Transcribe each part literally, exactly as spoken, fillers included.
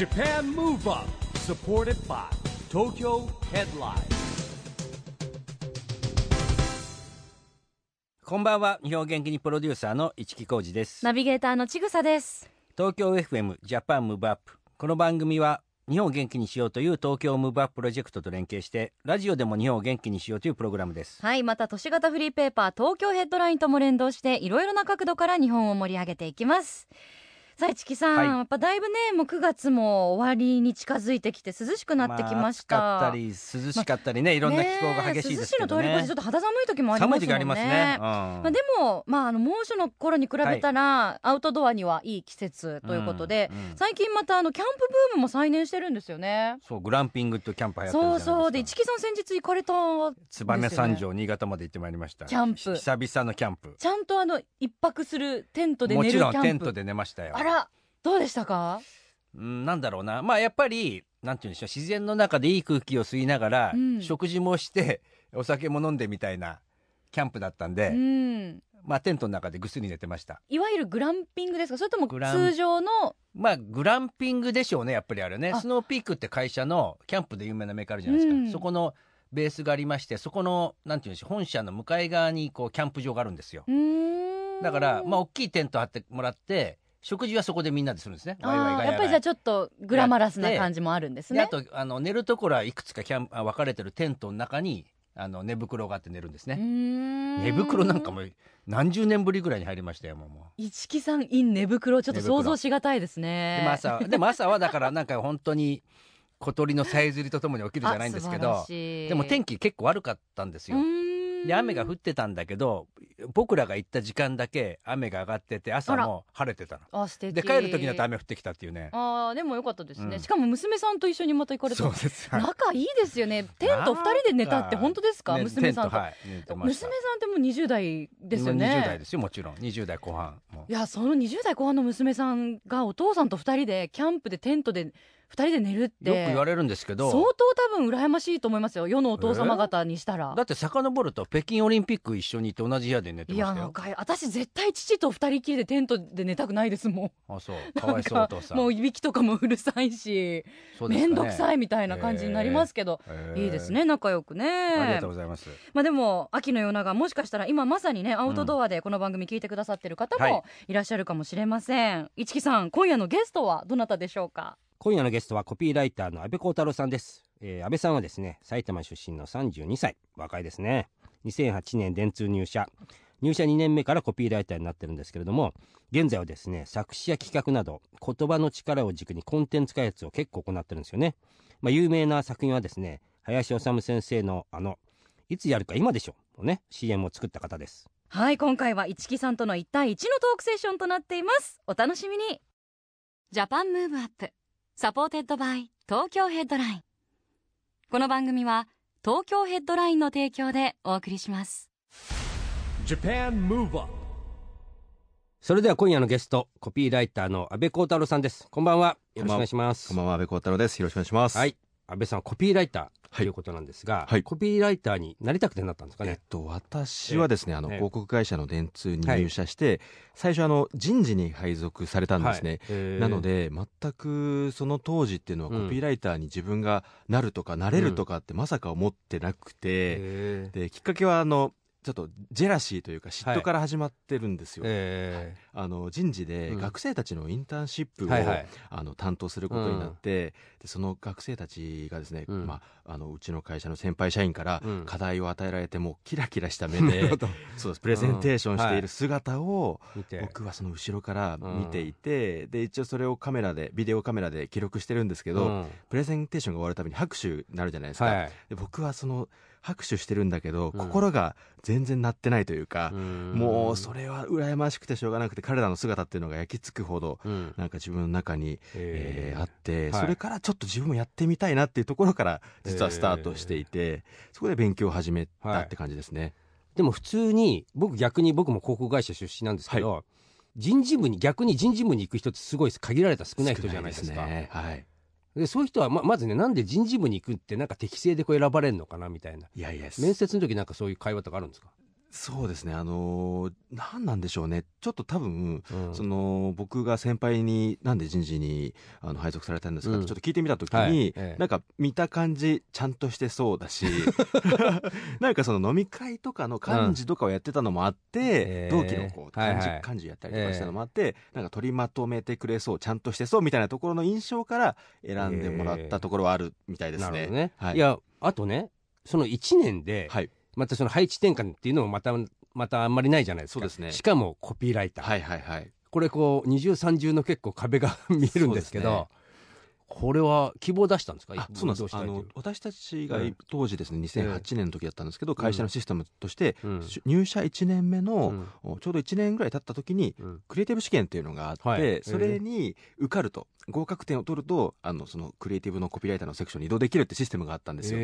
Japan Move Up, supported by Tokyo Headline。 こんばんは。日本元気にプロデューサーのIchiki Kojiです。ナビゲーターのChigusaです。東京 エフエム Japan Move Up、 この番組は日本を元気にしようという東京ムーブアッププロジェクトと連携して、ラジオでも日本を元気にしようというプログラムです。はい、また都市型フリーペーパー東京ヘッドラインとも連動して、いろいろな角度から日本を盛り上げていきます。さあ市木さん、はい、やっぱだいぶね、もうくがつも終わりに近づいてきて涼しくなってきました。まあ、暑かったり涼しかったりね、まあ、いろんな気候が激しいですけどね。涼しいの通り越し、ちょっと肌寒い時もありますもんね。寒い時ありますね、うん。まあ、でも、まあ、あの猛暑の頃に比べたら、はい、アウトドアにはいい季節ということで、うんうん、最近またあのキャンプブームも再燃してるんですよね。そう、グランピングとキャンプ流行ってるじゃないですか。そうそう。で市木さん、先日行かれたんですよね。燕三条、新潟まで行ってまいりました。キャンプ、久々のキャンプ。ちゃんとあの一泊するテントで寝るキャンプ。もちろんテントで寝ましたよ。あら、どうでしたか？うん、なんだろうな、まあやっぱりなんていうんでしょう、自然の中でいい空気を吸いながら、うん、食事もしてお酒も飲んでみたいなキャンプだったんで、うん、まあテントの中でぐっすり寝てました。いわゆるグランピングですか、それとも通常の？まあグランピングでしょうね、やっぱりあれね。スノーピークって会社のキャンプで有名なメーカーあるじゃないですか。うん、そこのベースがありまして、そこのなんていうんでしょう、本社の向かい側にこうキャンプ場があるんですよ。うん、だからまあ大きいテント張ってもらって。食事はそこでみんなでするんですね。ワイワイガヤガヤ。やっぱりじゃあちょっとグラマラスな感じもあるんですね。で、あとあの寝るところはいくつかキャン分かれてるテントの中にあの寝袋があって寝るんですね。うーん、寝袋なんかも何十年ぶりぐらいに入りましたよ。もうもう市木さん in 寝袋、ちょっと想像しがたいですね。でも朝でも朝はだからなんか本当に小鳥のさえずりとともに起きるじゃないんですけど、でも天気結構悪かったんですよ。で雨が降ってたんだけど、僕らが行った時間だけ雨が上がってて、朝も晴れてたの。あ、素敵。で帰る時になって雨降ってきたっていうね。あ、でもよかったですね、うん、しかも娘さんと一緒にまた行かれた。そうです。仲いいですよね。テントふたりで寝たって本当ですか？娘さんと、はい、娘さんってもうにじゅう代ですよね。にじゅう代ですよ、もちろんにじゅう代後半も。いや、そのにじゅう代後半の娘さんがお父さんとふたりでキャンプでテントでふたりで寝るってよく言われるんですけど、相当多分羨ましいと思いますよ、世のお父様方にしたら。えー、だって遡ると北京オリンピック一緒に行って同じ部屋で寝てましたよ。いや、なんか私絶対父とふたりきりでテントで寝たくないですもん。あ、そう、かわいそうお父さん。もういびきとかもうるさいし、ね、めんどくさいみたいな感じになりますけど、えーえー、いいですね、仲良くね。ありがとうございます。まあ、でも秋の夜長、もしかしたら今まさにね、アウトドアでこの番組聞いてくださってる方もいらっしゃるかもしれません。はい、市木さん、今夜のゲストはどなたでしょうか？今夜のゲストはコピーライターの安部孝太郎さんです。えー、安部さんはですね、埼玉出身のさんじゅうにさい、若いですね。にせんはちねん電通入社、入社にねんめからコピーライターになってるんですけれども、現在はですね、作詞や企画など言葉の力を軸にコンテンツ開発を結構行ってるんですよね。まあ、有名な作品はですね、林修先生のあのいつやるか今でしょのね シーエム を作った方です。はい、今回は市木さんとのいち対いちのトークセッションとなっています。お楽しみに。ジャパンムーブアップサポーテッドバイ東京ヘッドライン。この番組は東京ヘッドラインの提供でお送りします。 Japan Move Up。 それでは今夜のゲスト、コピーライターの安部孝太郎さんです。こんばんは、よろしくお願いします。こんばんは、安部孝太郎です。よろしくお願いします。はい、安部さんコピーライターということなんですが、はい、コピーライターになりたくてなったんですかね。えっと、私はですね、えー、あの広告会社の電通に入社して、はい、最初あの人事に配属されたんですね。はい、えー、なので全くその当時っていうのはコピーライターに自分がなるとかなれるとかってまさか思ってなくて、うん、できっかけはあのちょっとジェラシーというか嫉妬から始まってるんですよ。はい、えーはい、あの人事で学生たちのインターンシップを、うん、はいはい、あの担当することになって、うん、でその学生たちがですね、うん、まあ、あのうちの会社の先輩社員から課題を与えられて、もうキラキラした目で、うん、そうです、プレゼンテーションしている姿を、うん、はい、僕はその後ろから見ていて、で一応それをカメラでビデオカメラで記録してるんですけど、うん、プレゼンテーションが終わるたびに拍手になるじゃないですか。はい、で僕はその拍手してるんだけど、うん、心が全然鳴ってないというか、うん、もうそれは羨ましくてしょうがなくて、彼らの姿っていうのが焼き付くほど、うん、なんか自分の中に、えーえー、あって、はい、それからちょっと自分もやってみたいなっていうところから実はスタートしていて、えー、そこで勉強を始めたって感じですね。はい、でも普通に僕逆に僕も広告会社出身なんですけど、はい、人事部に逆に人事部に行く人ってすごい限られた少ない人じゃないですか。ね、はい、でそういう人は ま, まずね、なんで人事部に行くってなんか適性でこう選ばれるのかなみたいな。いやいや、面接の時なんかそういう会話とかあるんですか？そうですね、あのー、何なんでしょうね、ちょっと多分、うん、その僕が先輩になんで人事にあの配属されたんですかってちょっと聞いてみたときに、うんはいええ、なんか見た感じちゃんとしてそうだしなんかその飲み会とかの幹事とかをやってたのもあって、うん、同期のこう幹事、えー、幹事やったりとかしたのもあって、はいはい、なんか取りまとめてくれそうちゃんとしてそうみたいなところの印象から選んでもらったところはあるみたいですね、えーなるほどねはい、いやあとねそのいちねんで、はいまたその配置転換っていうのもまたまたあんまりないじゃないですか。そうですね。しかもコピーライター。はいはいはい。これこう二重三重の結構壁が見えるんですけど。これは希望出したんですか。あ、そうなんです。あの私たちが当時ですね、にせんはちねんの時だったんですけど、うん、会社のシステムとして、うん、入社いちねんめの、うん、ちょうどいちねんぐらい経った時に、うん、クリエイティブ試験っていうのがあって、はい、それに受かると合格点を取るとあのそのクリエイティブのコピーライターのセクションに移動できるってシステムがあったんですよ。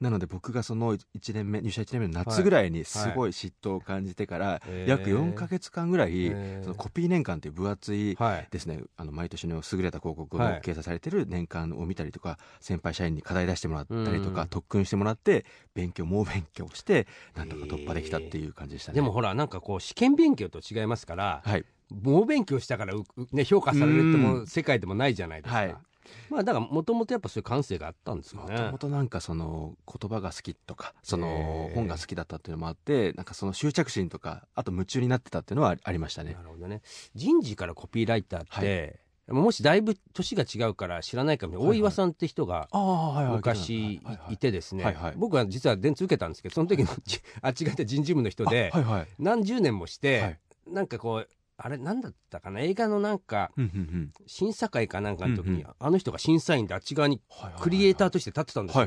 なので僕がそのいちねんめ入社いちねんめの夏ぐらいにすごい嫉妬を感じてから、はいはい、約よんかげつかんぐらいそのコピー年間という分厚いですね、はい、あの毎年の優れた広告を掲載されててる年間を見たりとか先輩社員に課題出してもらったりとか、うん、特訓してもらって勉強も勉強してなんとか突破できたっていう感じでしたね、えー、でもほらなんかこう試験勉強と違いますから、はい、猛勉強したから、ね、評価されるっても世界でもないじゃないですか、はいまあ、だからもともとやっぱそういう感性があったんですかね。もともとなんかその言葉が好きとかその本が好きだったっていうのもあってなんかその執着心とかあと夢中になってたっていうのはありましたね。なるほどね。人事からコピーライターって、はいもしだいぶ年が違うから知らないかも、はいはい、大岩さんって人が昔いてですね、はいはい、僕は実は電通受けたんですけどその時のあ違って人事部の人で、はいはい、何十年もして、はい、なんかこうあれなんだったかな映画のなんか、うんうんうん、審査会かなんかの時に、うんうん、あの人が審査員であっち側にクリエイターとして立ってたんです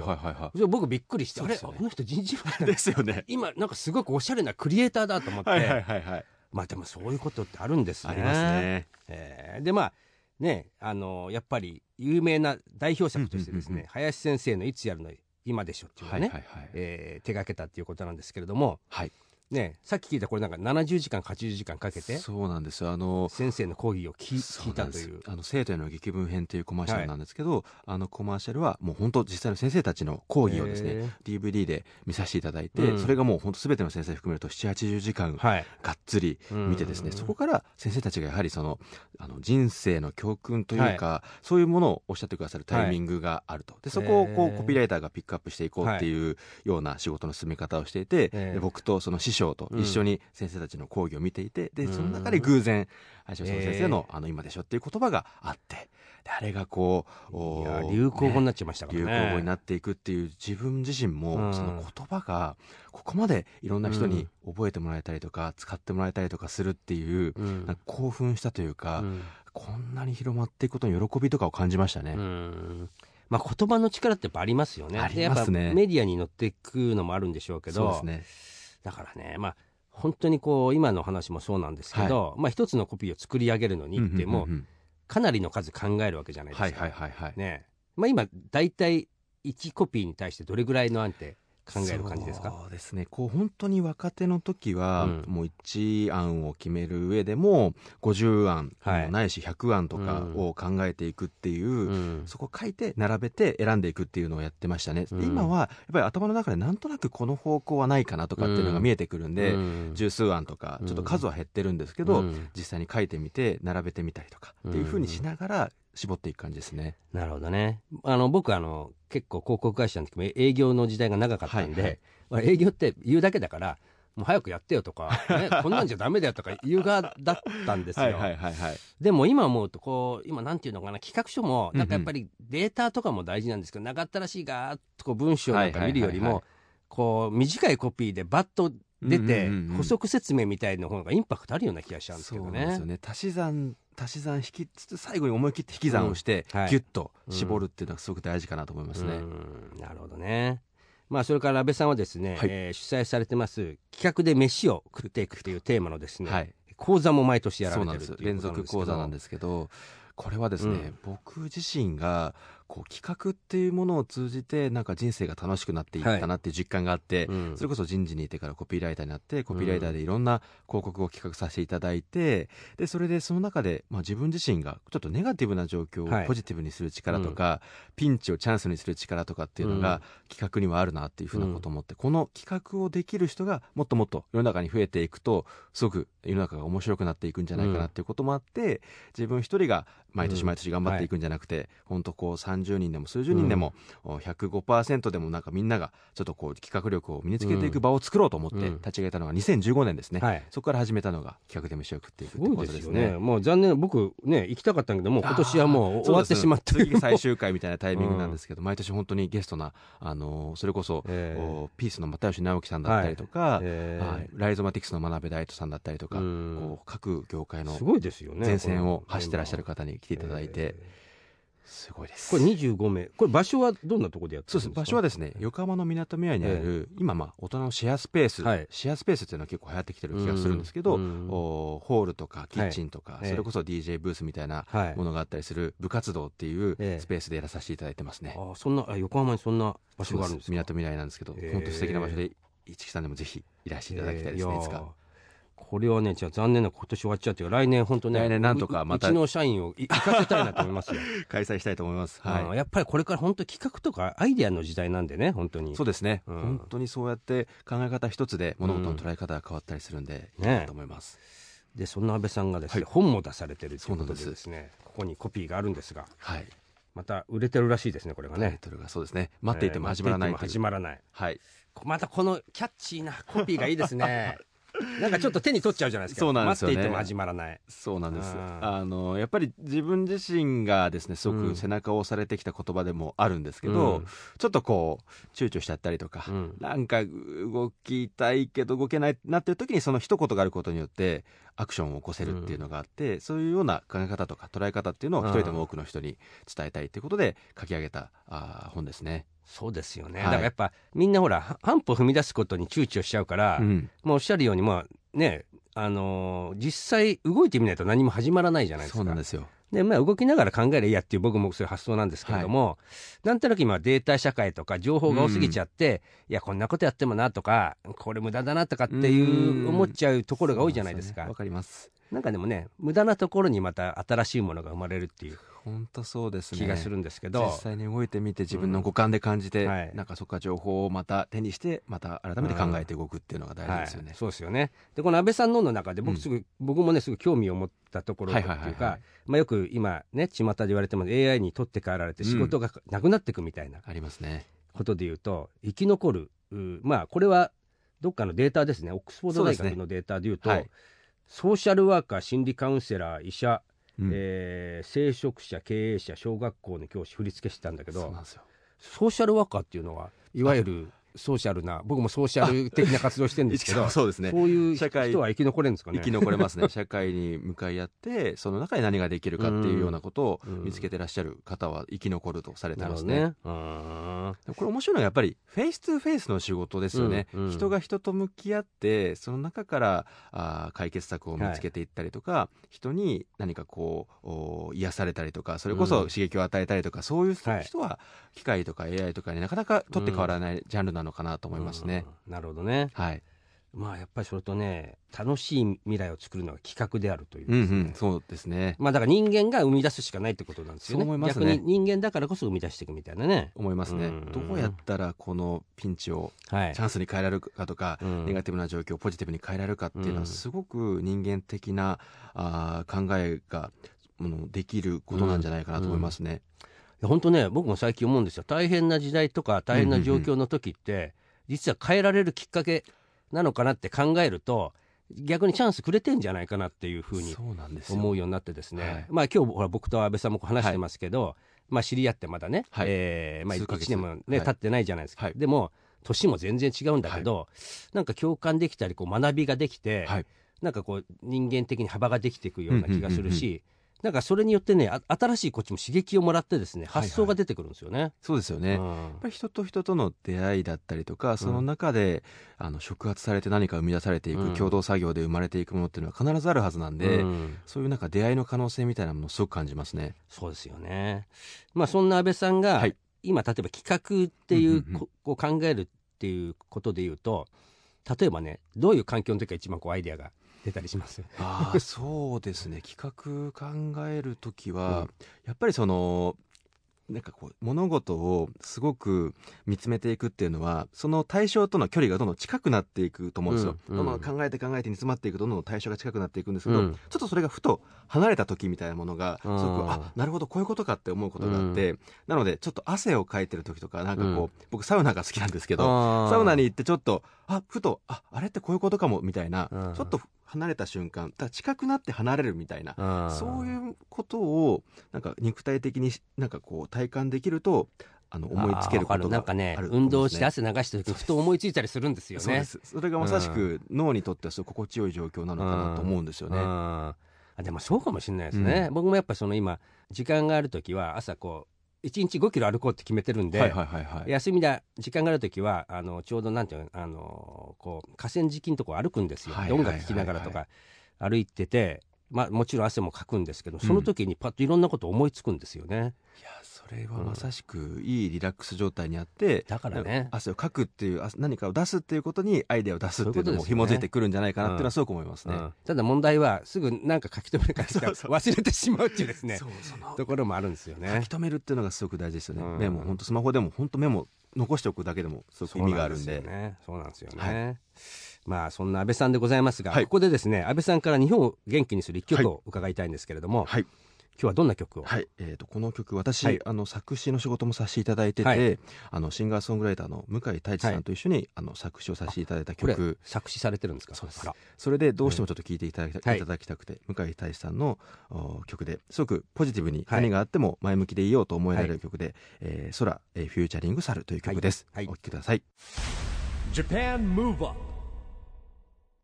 よ。僕びっくりして、ね、あれあの人人事部ですよね今なんかすごくおしゃれなクリエイターだと思ってはいはいはい、はい、まあでもそういうことってあるんですね。ありますね、えー、でまあね、あのー、やっぱり有名な代表作としてですね、うんうんうん、林先生のいつやるの今でしょっていうのをね、はいはいはいえー、手がけたっていうことなんですけれども、はいね、さっき聞いたこれなんかななじゅうじかんはちじゅうじかんかけてそうなんですあの先生の講義を 聞, 聞いたというあの生徒への劇文編というコマーシャルなんですけど、はい、あのコマーシャルはもう本当実際の先生たちの講義をですね ディーブイディー で見させていただいて、うん、それがもう本当全ての先生含めるとななじゅうはちじゅうじかんがっつり見てですね、はい、そこから先生たちがやはりそのあの人生の教訓というか、はい、そういうものをおっしゃってくださるタイミングがあるとでそこをこうコピーライターがピックアップしていこうっていうような仕事の進め方をしていてで僕とその師匠師匠と一緒に先生たちの講義を見ていて、うん、でその中で偶然林先生の、えー、あの今でしょっていう言葉があってであれがこういや流行語になっちゃいましたからね、ね、流行語になっていくっていう自分自身も、うん、その言葉がここまでいろんな人に覚えてもらえたりとか、うん、使ってもらえたりとかするっていう、うん、なんか興奮したというか、うん、こんなに広まっていくことの喜びとかを感じましたね、うんまあ、言葉の力ってやっぱありますよね。ありますね。やっぱメディアに乗っていくのもあるんでしょうけどそうですねだからね、まあ、本当にこう今の話もそうなんですけど、はいまあ、一つのコピーを作り上げるのにってもうかなりの数考えるわけじゃないですか。今大体いちコピーに対してどれぐらいの案って考える感じですか。そうですねこう本当に若手の時は、うん、もういちあんを決める上でもごじゅうあん、はい、ないしひゃくあんとかを考えていくっていう、うん、そこ書いて並べて選んでいくっていうのをやってましたね、うん、今はやっぱり頭の中でなんとなくこの方向はないかなとかっていうのが見えてくるんで、うん、十数案とかちょっと数は減ってるんですけど、うん、実際に書いてみて並べてみたりとかっていう風にしながら絞っていく感じですね。なるほどね。あの僕あの結構広告会社の時も営業の時代が長かったんで、はいはい、営業って言うだけだからもう早くやってよとか、ね、こんなんじゃダメだよとか言う側だったんですよはいはいはい、はい、でも今思うとこう今なんていうのかな企画書もなんかやっぱりデータとかも大事なんですけど、うんうん、長ったらしいガーッとこう文章なんか見るよりも、はいはいはいはい、こう短いコピーでバッと出て、うんうんうん、補足説明みたいな方がインパクトあるような気がしちゃうんですけどね。そうなんですよね。足し算足し算引きつつ最後に思い切って引き算をして、うんはい、ギュッと絞るっていうのがすごく大事かなと思いますね、うん、なるほどね、まあ、それから安倍さんはですね、はいえー、主催されてます企画で飯を食っていくというテーマのですね、はい、講座も毎年やられてるっていうことなんですけど連続講座なんですけどこれはですね、うん、僕自身がこう企画っていうものを通じてなんか人生が楽しくなっていったなっていう実感があって、はいうん、それこそ人事にいてからコピーライターになってコピーライターでいろんな広告を企画させていただいて、うん、でそれでその中で、まあ、自分自身がちょっとネガティブな状況をポジティブにする力とか、はいうん、ピンチをチャンスにする力とかっていうのが企画にはあるなっていうふうなことを思って、うん、この企画をできる人がもっともっと世の中に増えていくとすごく世の中が面白くなっていくんじゃないかなっていうこともあって、うん、自分一人が毎年毎年頑張っていくんじゃなくて、うんはい、本当こうさんじゅうにんでも数十人でも ひゃくごパーセント でもなんかみんながちょっとこう企画力を身につけていく場を作ろうと思って立ち上げたのがにせんじゅうごねんですね、うんはい、そこから始めたのが企画で飯を食っていくってことですね。すごいですよね。もう残念僕ね行きたかったんだけども今年はもう終わってしまって次最終回みたいなタイミングなんですけど、うん、毎年本当にゲストな、あのー、それこそ、えー、ピースの又吉直樹さんだったりとか、はいえーはい、ライゾマティクスの真鍋大斗さんだったりとか、うん、こう各業界の前線を走ってらっしゃる方に来ていただいてすごいです。これにじゅうごめい。これ場所はどんなところでやってるんですか？そうです。場所はですね、横浜のみなとみらいにある、えー、今まあ大人のシェアスペース、はい、シェアスペースっていうのは結構流行ってきてる気がするんですけど、うん、ホールとかキッチンとか、はい、それこそ ディージェー ブースみたいなものがあったりする部活動っていうスペースでやらさせていただいてますね、えー、あそんなあ横浜にそんな場所があるんですか？みなとみらいなんですけど、えー、本当素敵な場所で市木さんでもぜひいらしていただきたいですね、えー、いつか。これはねじゃあ残念な今年終わっちゃうっていう来年本当ね来年なんとかまたうちの社員を生かせたいなと思いますよ開催したいと思います、はい、やっぱりこれから本当企画とかアイデアの時代なんでね本当にそうですね、うん、本当にそうやって考え方一つで物事の捉え方が変わったりするんで、うん、いいなと思います、ね、でそんな安倍さんがですね、はい、本も出されてるということでですねここにコピーがあるんですが、はい、また売れてるらしいですねこれがねそうですね待っていても始まらない、えー、始まらない、はい、またこのキャッチーなコピーがいいですねなんかちょっと手に取っちゃうじゃないですか。そうなんですよね。待っていても始まらない。そうなんです。あのやっぱり自分自身がですねすごく背中を押されてきた言葉でもあるんですけど、うん、ちょっとこう躊躇しちゃったりとか、うん、なんか動きたいけど動けないなっていう時にその一言があることによってアクションを起こせるっていうのがあって、うん、そういうような考え方とか捉え方っていうのを一人でも多くの人に伝えたいということで書き上げたあ本ですね。そうですよね、はい、だからやっぱみんなほら半歩踏み出すことに躊躇しちゃうから、うん、もうおっしゃるようにまあね、あのー、実際動いてみないと何も始まらないじゃないですか。そうなんですよ。で、まあ、動きながら考えればいいやっていう僕もそういう発想なんですけれども、はい、なんとなく今データ社会とか情報が多すぎちゃって、うん、いやこんなことやってもなとかこれ無駄だなとかっていう思っちゃうところが多いじゃないですか。わ、ね、かります。なんかでもね無駄なところにまた新しいものが生まれるっていう本当そうですね気がするんですけど、実際に動いてみて自分の五感で感じて、うんはい、なんかそっか情報をまた手にしてまた改めて考えて動くっていうのが大事ですよね、うんはい、そうですよね。でこの安倍さんのの中で 僕, すぐ、うん、僕もねすぐ興味を持ったところっていうか、はいはいはいはい、まあ、よく今ね巷で言われても エーアイ に取って代わられて仕事がなくなっていくみたいな、うん、ありますね。ことで言うと生き残る、まあこれはどっかのデータですね、オックスフォード大学のデータで言うとソーシャルワーカー、心理カウンセラー、医者、うんえー、聖職者、経営者、小学校の教師、振り付けしてたんだけど、そうなんですよ。ソーシャルワーカーっていうのはいわゆるソーシャルな、僕もソーシャル的な活動してるんですけどそうですね、そういう人は生き残れるんですかね。生き残れますね社会に向かい合ってその中で何ができるかっていうようなことを見つけてらっしゃる方は生き残るとされてますね。これ面白いのはやっぱりフェイストゥフェイスの仕事ですよね、うんうん、人が人と向き合ってその中からあ解決策を見つけていったりとか、はい、人に何かこう癒されたりとかそれこそ刺激を与えたりとか、うん、そういう人は機械とか エーアイ とかになかなか取って変わらないジャンルなのかなと思いますね、うん、なるほどね、はい、まあやっぱりそれとね楽しい未来を作るのが企画であるというですね、うんうん、そうですね、まあだから人間が生み出すしかないってことなんですよね。そう思いますね。逆に人間だからこそ生み出していくみたいなね思いますね、うん、どうやったらこのピンチをチャンスに変えられるかとか、はい、ネガティブな状況をポジティブに変えられるかっていうのはすごく人間的な、あ考えができることなんじゃないかなと思いますね、うんうん。本当ね僕も最近思うんですよ。大変な時代とか大変な状況の時って、うんうんうん、実は変えられるきっかけなのかなって考えると逆にチャンスくれてんじゃないかなっていうふうに思うようになってですね、はい、まあ今日ほら僕と安倍さんも話してますけど、はい、まあ知り合ってまだね、はいえーまあ、いちねんも、ねはい、経ってないじゃないですか、はい、でも年も全然違うんだけど、はい、なんか共感できたりこう学びができて、はい、なんかこう人間的に幅ができていくような気がするし、はいうんうんうんうん、なんかそれによってね、新しいこっちも刺激をもらってですね、発想が出てくるんですよね、はいはい、そうですよね、うん、やっぱり人と人との出会いだったりとか、その中で、うん、あの触発されて何か生み出されていく、うん、共同作業で生まれていくものっていうのは必ずあるはずなんで、うん、そういうなんか出会いの可能性みたいなものをすごく感じますね。そうですよね。まあそんな安倍さんが、はい、今例えば企画っていうこ、を考えるっていうことでいうと、例えばね、どういう環境の時が一番こうアイデアが出たりします？ああ、そうですね。企画考えるときは、うん、やっぱりそのなんかこう物事をすごく見つめていくっていうのは、その対象との距離がどんどん近くなっていくと思うんですよ、うんうん、どんどん考えて考えて煮詰まっていくとどんどん対象が近くなっていくんですけど、うん、ちょっとそれがふと離れた時みたいなものがすごく、うん、あ、なるほど、こういうことかって思うことがあって、うん、なのでちょっと汗をかいてる時とか、なんかこう、うん、僕サウナが好きなんですけど、サウナに行ってちょっとあふと あ, あれってこういうことかもみたいな、うん、ちょっと離れた瞬間、だから近くなって離れるみたいな、そういうことをなんか肉体的になんかこう体感できると、あの思いつけることがある。なんかね、運動して汗流してるとふと思いついたりするんですよね。そうです。それがまさしく脳にとってはすごく心地よい状況なのかなと思うんですよね。ああ、でもそうかもしれないですね、うん、僕もやっぱその今時間があるときは朝こういちにちごキロ歩こうって決めてるんで、はいはいはいはい、休みだ時間があるときはあのちょうどなんていうの、あのこう河川敷のとこ歩くんですよ、はいはいはいはい、音楽聴きながらとか歩いてて、まあ、もちろん汗もかくんですけど、その時にパッといろんなこと思いつくんですよね、うん、いやそれはまさしくいいリラックス状態にあって、うん、だからね、汗をかくっていう何かを出すっていうことにアイデアを出すっていうのも紐づいてくるんじゃないかなっていうのはすごく思いますね、うんうん、ただ問題はすぐ何か書き留めるから忘れてしまうっていうですねそうそう、ところもあるんですよね。書き留めるっていうのがすごく大事ですよね、うん、メモ、本当スマホでも本当メモ残しておくだけでもすごく意味があるんで、そうなんですよね、はい、まあ、そんな安倍さんでございますが、はい、ここでですね、安倍さんから日本を元気にする一曲を伺いたいんですけれども、はい、今日はどんな曲を？はい、えーと、この曲私、はい、あの作詞の仕事もさせていただいてて、はい、あのシンガーソングライターの向井太一さんと一緒に、はい、あの作詞をさせていただいた曲。これ作詞されてるんですか？そうです。それでどうしてもちょっと聴いていただきた、はい、いただきたくて、向井太一さんの曲ですごくポジティブに何があっても前向きでいようと思えられる曲で、はい、えー、空、えー、フューチャリングサルという曲です、はいはい、お聴きください。 Japan Move Up、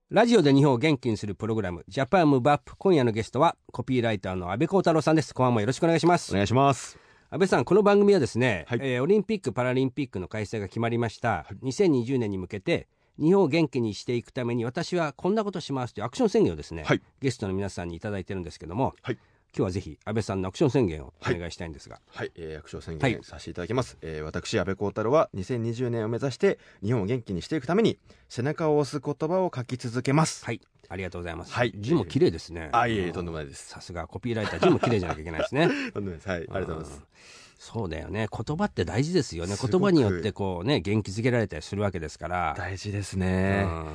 ラジオで日本を元気にするプログラム、ジャパンムーブアップ。今夜のゲストはコピーライターの安倍光太郎さんです。後半もよろしくお願いします。お願いします。安倍さん、この番組はですね、はい、えー、オリンピックパラリンピックの開催が決まりました、はい、にせんにじゅうねんに向けて日本を元気にしていくために私はこんなことしますというアクション宣言をですね、はい、ゲストの皆さんにいただいてるんですけども、はい、今日はぜひ安倍さんのアクション宣言をお願いしたいんですが、はい、はい、えー、アクション宣言させていただきます、はい、えー、私安倍光太郎はにせんにじゅうねんを目指して日本を元気にしていくために背中を押す言葉を書き続けます。はい、ありがとうございます、はい、字も綺麗ですね、えー、あ、いえいえ、とんでもないです。さすがコピーライター、字も綺麗じゃなきゃいけないですねとんでもないです、はい、ありがとうございます。そうだよね、言葉って大事ですよね。言葉によってこうね、元気づけられたりするわけですから、大事ですね、うん、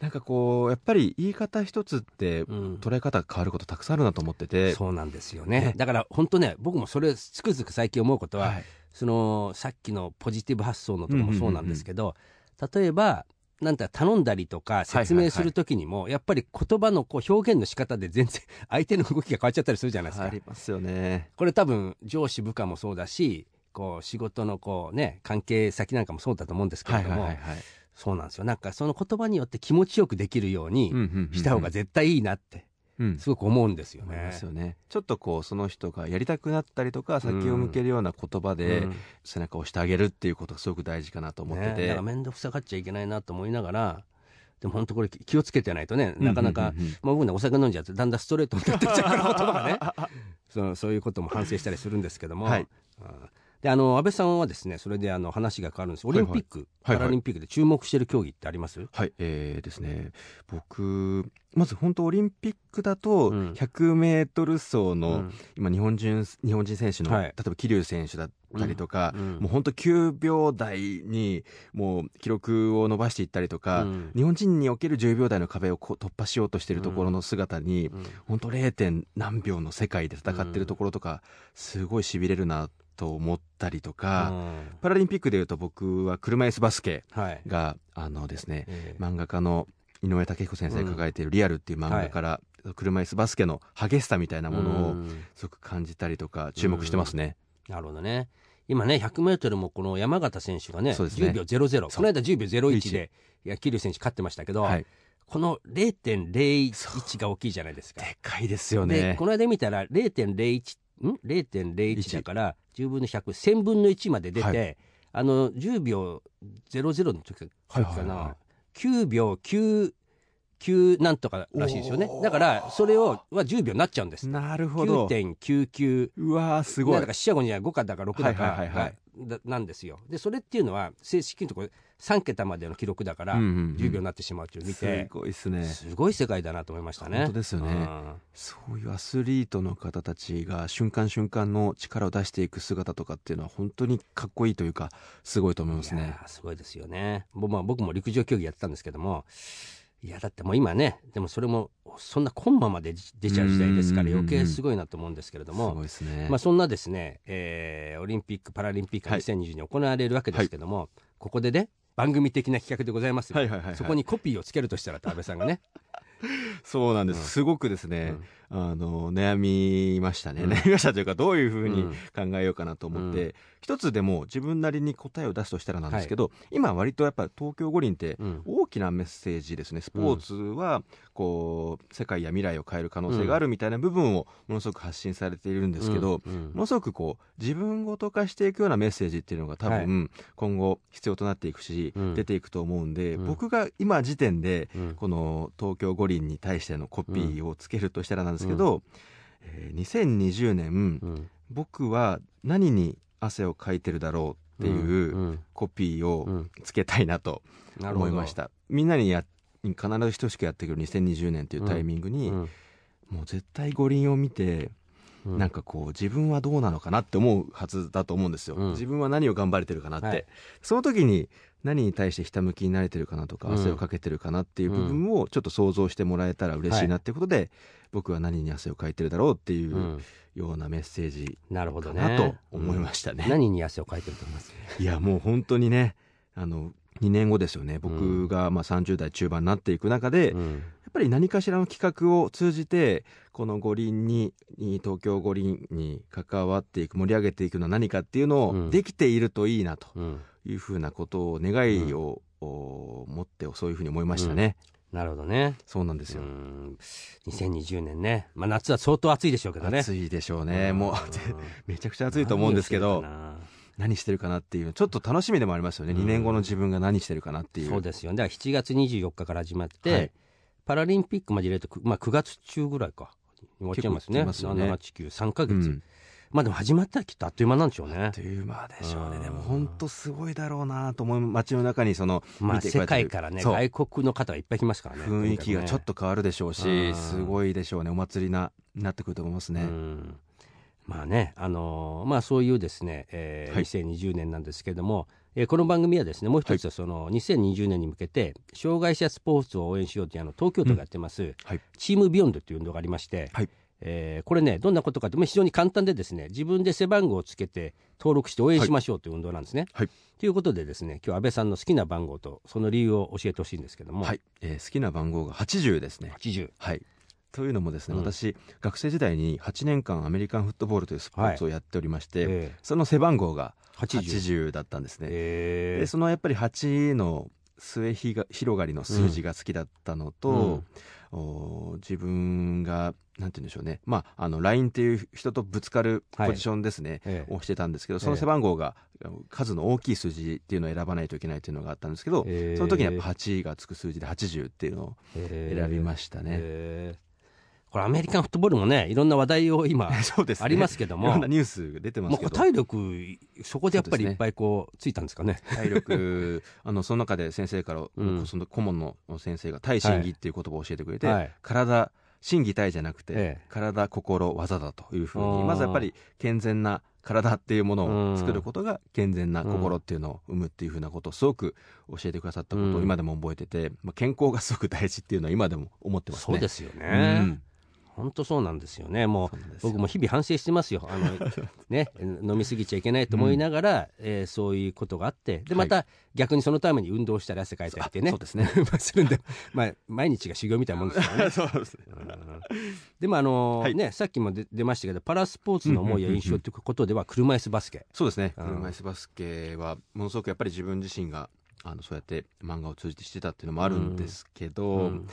なんかこうやっぱり言い方一つって捉え方が変わることたくさんあるなと思ってて、うん、そうなんですよね。だから本当ね、僕もそれつくづく最近思うことは、はい、そのさっきのポジティブ発想のところもそうなんですけど、うんうんうん、例えばなんて頼んだりとか説明するときにも、はいはいはい、やっぱり言葉のこう表現の仕方で全然相手の動きが変わっちゃったりするじゃないですか。ありますよね。これ多分上司部下もそうだし、こう仕事のこう、ね、関係先なんかもそうだと思うんですけれども、はいはいはいはい、そうなんですよ。なんかその言葉によって気持ちよくできるようにした方が絶対いいなってすごく思うんですよね、うん、ですよね。ちょっとこうその人がやりたくなったりとか先を向けるような言葉で背中を押してあげるっていうことがすごく大事かなと思ってて、ね、だから面倒くさがっちゃいけないなと思いながら、でも本当これ気をつけてないとね、なかなか、うんうんうんうん、まあ、僕ねお酒飲んじゃってだんだんストレートになってっちゃうから言葉がねそのそういうことも反省したりするんですけども、はい、であの安倍さんはですね、それであの話が変わるんです。オリンピック、はいはい、パラリンピックで注目している競技ってあります？はい、はい、えーですね、僕まず本当オリンピックだとひゃくメートル走の、うん、今日本人日本人選手の、はい、例えば桐生選手だったりとか、うんうん、もう本当きゅうびょうだいにもう記録を伸ばしていったりとか、うん、日本人におけるじゅうびょうだいの壁をこう突破しようとしているところの姿に、うん、本当 れいてん 何秒の世界で戦っているところとか、すごい痺れるなと思ったりとか、うん、パラリンピックでいうと僕は車椅子バスケが、はい、あのですね、えー、漫画家の井上武彦先生が抱えているリアルっていう漫画から、うん、車椅子バスケの激しさみたいなものをすごく感じたりとか注目してますね、うん、なるほどね。今ね ひゃくメートル もこの山形選手がね、 じゅうびょうゼロゼロ、 この間じゅうびょうゼロイチで桐生選手勝ってましたけど、はい、この ゼロ点ゼロいち が大きいじゃないですか。でかいですよね。でこの間見たら ゼロ点ゼロいち ん ゼロ点ゼロいち だからじゅうぶんのひゃく、せんぶんのいちまで出て、はい、あのじゅうびょうゼロゼロの時かな、はいはいはい、きゅうびょうきゅうきゅうなんとからしいですよね。だからそれをはじゅうびょうになっちゃうんです。なるほど。 きゅうてんきゅうきゅう。 うわーすごい。だからしちやごにはごかだかろくだか、はいはいはいはい、だなんですよ。でそれっていうのは正式のところさんけたまでの記録だから、うんうんうん、じゅうびょうになってしまうという見てすごいですね。すごい世界だなと思いましたね。本当ですよね、うん、そういうアスリートの方たちが瞬間瞬間の力を出していく姿とかっていうのは本当にかっこいいというかすごいと思いますね。いやすごいですよね。僕も陸上競技やってたんですけども、いやだってもう今ね、でもそれもそんなコンマまで出ちゃう時代ですから余計すごいなと思うんですけれども、うんうんうん、すごいですね。まあ、そんなですね、えー、オリンピックパラリンピックにせんにじゅうに行われるわけですけども、はい、ここでね番組的な企画でございます、はいはいはいはい、そこにコピーをつけるとしたら安倍さんがねそうなんです、うん、すごくですね、うん、あの悩みましたね、うん、悩みましたというかどういうふうに考えようかなと思って、うん、一つでも自分なりに答えを出すとしたらなんですけど、はい、今割とやっぱ東京五輪って大きなメッセージですね、うん、スポーツはこう世界や未来を変える可能性があるみたいな部分をものすごく発信されているんですけど、うんうんうん、ものすごくこう自分ごと化していくようなメッセージっていうのが多分今後必要となっていくし、はい、出ていくと思うんで、うん、僕が今時点でこの東京五輪に対してのコピーをつけるとしたらなんですけど、うんえー、にせんにじゅうねん、うん、僕は何に汗をかいてるだろうっていうコピーをつけたいなと思いました、うんうん、みんなにや必ず等しくやってくるにせんにじゅうねんというタイミングに、うんうん、もう絶対五輪を見てなんかこう自分はどうなのかなって思うはずだと思うんですよ、うん、自分は何を頑張れてるかなって、はい、その時に何に対してひたむきになれてるかなとか、うん、汗をかけてるかなっていう部分をちょっと想像してもらえたら嬉しいなっていうことで、はい、僕は何に汗をかいてるだろうっていうようなメッセージかなと思いました ね,、うん、ね、うん、何に汗をかいてると思いますいやもう本当にね、あのにねんごですよね。僕がまあさんじゅう代中盤になっていく中で、うん、やっぱり何かしらの企画を通じてこの五輪に東京五輪に関わっていく盛り上げていくのは何かっていうのをできているといいなというふうなことを願いを、うん、持ってそういうふうに思いましたね、うんうん、なるほどね。そうなんですよ。うんにせんにじゅうねんね、まあ、夏は相当暑いでしょうけどね。暑いでしょうね。もうめちゃくちゃ暑いと思うんですけど何してるかなっていうちょっと楽しみでもありますよね、うん、にねんごの自分が何してるかなっていう。そうですよね。だからしちがつにじゅうよっかから始まって、はい、パラリンピックまで入れると、まあ、くがつ中ぐらいか終わっちゃいますね。ますよね。なな、はち、きゅう、さんかげつ、うん、まあでも始まったらきっとあっという間なんでしょうね。あっという間でしょうね、うん、でも本当すごいだろうなと思う。街の中にその、まあ、世界からね外国の方がいっぱい来ますからね。雰囲気がちょっと変わるでしょうし、うん、すごいでしょうね。お祭りななってくると思いますね、うん。まあね、あのーまあ、そういうですね、えーはい、にせんにじゅうねんなんですけれども、えー、この番組はですねもう一つはそのにせんにじゅうねんに向けて障害者スポーツを応援しようというあの東京都がやってます、うんはい、チームビヨンドという運動がありまして、はいえー、これねどんなことかって、まあ、非常に簡単でですね自分で背番号をつけて登録して応援しましょうという運動なんですね、はいはい、ということでですね今日安倍さんの好きな番号とその理由を教えてほしいんですけども、はいえー、好きな番号がはちじゅうですね。はちじゅう、はい。というのもですね、うん、私学生時代にはちねんかんアメリカンフットボールというスポーツをやっておりまして、はいえー、その背番号がはちじゅうだったんですね、えー、でそのやっぱりはちの末ひが広がりの数字が好きだったのと、うんうん、自分がなんて言うんでしょうね、まあ、あのラインっていう人とぶつかるポジションですね、はいえー、をしてたんですけどその背番号が数の大きい数字っていうのを選ばないといけないっていうのがあったんですけど、えー、その時にやっぱはちがつく数字ではちじゅうっていうのを選びましたね、えーえーこれアメリカンフットボールもねいろんな話題を今ありますけども、ね、いろんなニュース出てますけど、まあ、体力そこでやっぱりいっぱいこうついたんですかね。体力あのその中で先生から、うん、その顧問の先生が体心技っていう言葉を教えてくれて、はい、体心技体じゃなくて、ええ、体心技だというふうにまずやっぱり健全な体っていうものを作ることが健全な心っていうのを生むっていうふうなことをすごく教えてくださったことを今でも覚えてて、まあ、健康がすごく大事っていうのは今でも思ってますね。そうですよね、うん本当そうなんですよね。もう僕も日々反省してますよあの、ね、飲みすぎちゃいけないと思いながら、うんえー、そういうことがあってでまた、はい、逆にそのために運動したり汗かいたりってねそうですねするんで、まあ、毎日が修行みたいなもんですよねそうですね、うん、でもあのーはいね、さっきも出ましたけどパラスポーツの思いや印象ということでは車いすバスケ、うんうんうんうん、そうですね、うん、車いすバスケはものすごくやっぱり自分自身があのそうやって漫画を通じてしてたっていうのもあるんですけど、うんうん、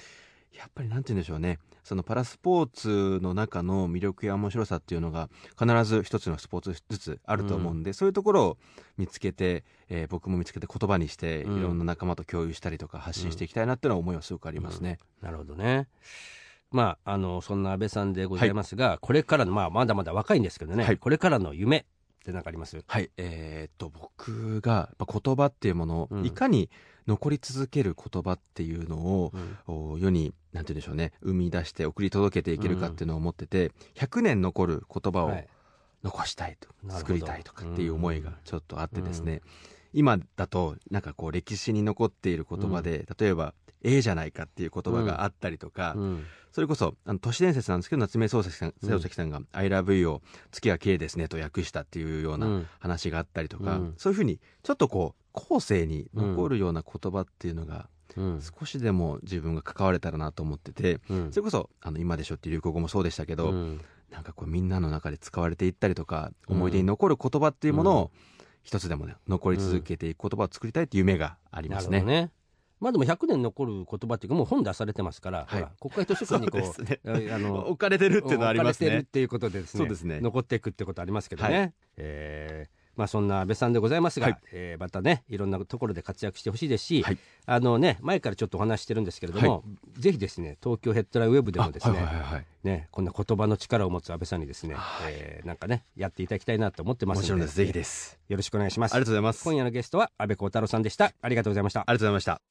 やっぱりなんて言うんでしょうね、そのパラスポーツの中の魅力や面白さっていうのが必ず一つのスポーツずつあると思うんで、うん、そういうところを見つけて、えー、僕も見つけて言葉にして、うん、いろんな仲間と共有したりとか発信していきたいなっていうのは思いはすごくありますね、うんうん、なるほどね。まあ、あのそんな安倍さんでございますが、はい、これからの、まあ、まだまだ若いんですけどね、はい、これからの夢って何かあります？はい、えー、っと僕がやっぱ言葉っていうものを、うん、いかに残り続ける言葉っていうのを、うん、世に何て言うんでしょうね、生み出して送り届けていけるかっていうのを思ってて、ひゃくねん残る言葉を残したいと、はい、作りたいとかっていう思いがちょっとあってですね、うんうん、今だとなんかこう歴史に残っている言葉で、うん、例えばええじゃないかっていう言葉があったりとか、うんうん、それこそあの都市伝説なんですけど、夏目漱石さん、漱石さんが I love you を月は綺麗ですねと訳したっていうような話があったりとか、うん、そういうふうにちょっとこう後世に残るような言葉っていうのが、うん、少しでも自分が関われたらなと思ってて、うん、それこそあの今でしょっていう流行語もそうでしたけど、うん、なんかこうみんなの中で使われていったりとか、うん、思い出に残る言葉っていうものを一つでも、ね、残り続けていく言葉を作りたいっていう夢がありますね、うん、なるほどね。まあ、でもひゃくねん残る言葉っていうか、もう本出されてますから、はい、国会図書館にこう、ね、あの置かれてるっていうのはありますね。置かれてるっていうことでですね、そうですね、残っていくってことありますけどね、はい、えーまあ、そんな安倍さんでございますが、はい、えー、またね、いろんなところで活躍してほしいですし、はい、あのね、前からちょっとお話してるんですけれども、はい、ぜひですね、東京ヘッドラインウェブでもですね、はいはいはい、ね、こんな言葉の力を持つ安倍さんにですね、はい、えー、なんかね、やっていただきたいなと思ってますので、もちろんです、ぜひです。よろしくお願いします。ありがとうございます。今夜のゲストは安倍光太郎さんでした。ありがとうございました。ありがとうございました。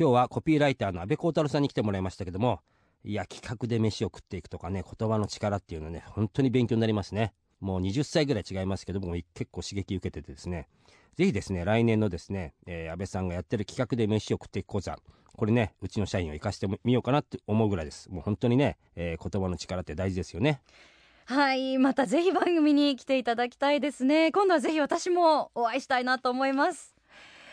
今日はコピーライターの安倍光太郎さんに来てもらいましたけども、いや、企画で飯を食っていくとかね、言葉の力っていうのはね、本当に勉強になりますね。もうはたちぐらい違いますけども、結構刺激受けててですね、ぜひですね、来年のですね、えー、安倍さんがやってる企画で飯を食っていく講座、これね、うちの社員を生かしてみようかなって思うぐらいです。もう本当にね、えー、言葉の力って大事ですよね。はい、またぜひ番組に来ていただきたいですね。今度はぜひ私もお会いしたいなと思います。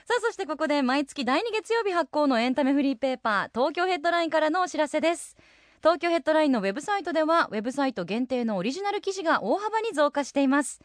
さあ、そしてここで毎月だいにげつようび発行のエンタメフリーペーパー、東京ヘッドラインからのお知らせです。東京ヘッドラインのウェブサイトでは、ウェブサイト限定のオリジナル記事が大幅に増加しています。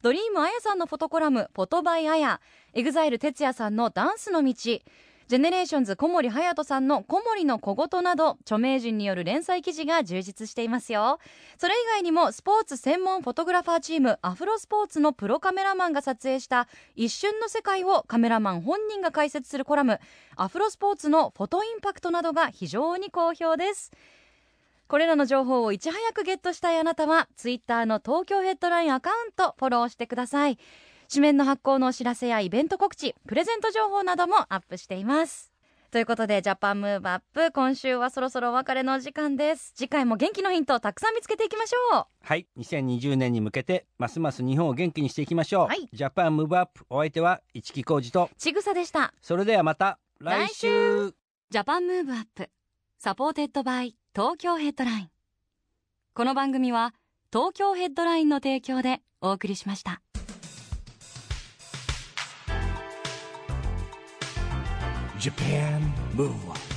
ドリームあやさんのフォトコラム、フォトバイあや、エグザイル哲也さんのダンスの道、ジェネレーションズ小森隼人さんの小森の小言など、著名人による連載記事が充実していますよ。それ以外にも、スポーツ専門フォトグラファーチームアフロスポーツのプロカメラマンが撮影した一瞬の世界をカメラマン本人が解説するコラム、アフロスポーツのフォトインパクトなどが非常に好評です。これらの情報をいち早くゲットしたいあなたは、ツイッターの東京ヘッドラインアカウントフォローしてください。紙面の発行のお知らせやイベント告知、プレゼント情報などもアップしています。ということで、ジャパンムーブアップ、今週はそろそろお別れの時間です。次回も元気のヒントをたくさん見つけていきましょう。はい、にせんにじゅうねんに向けてますます日本を元気にしていきましょう。はい、ジャパンムーブアップ、お相手は市木浩二とChigusaでした。それではまた来週。ジャパンムーブアップ、サポーテッドバイ東京ヘッドライン。この番組は東京ヘッドラインの提供でお送りしました。Japan Move Up.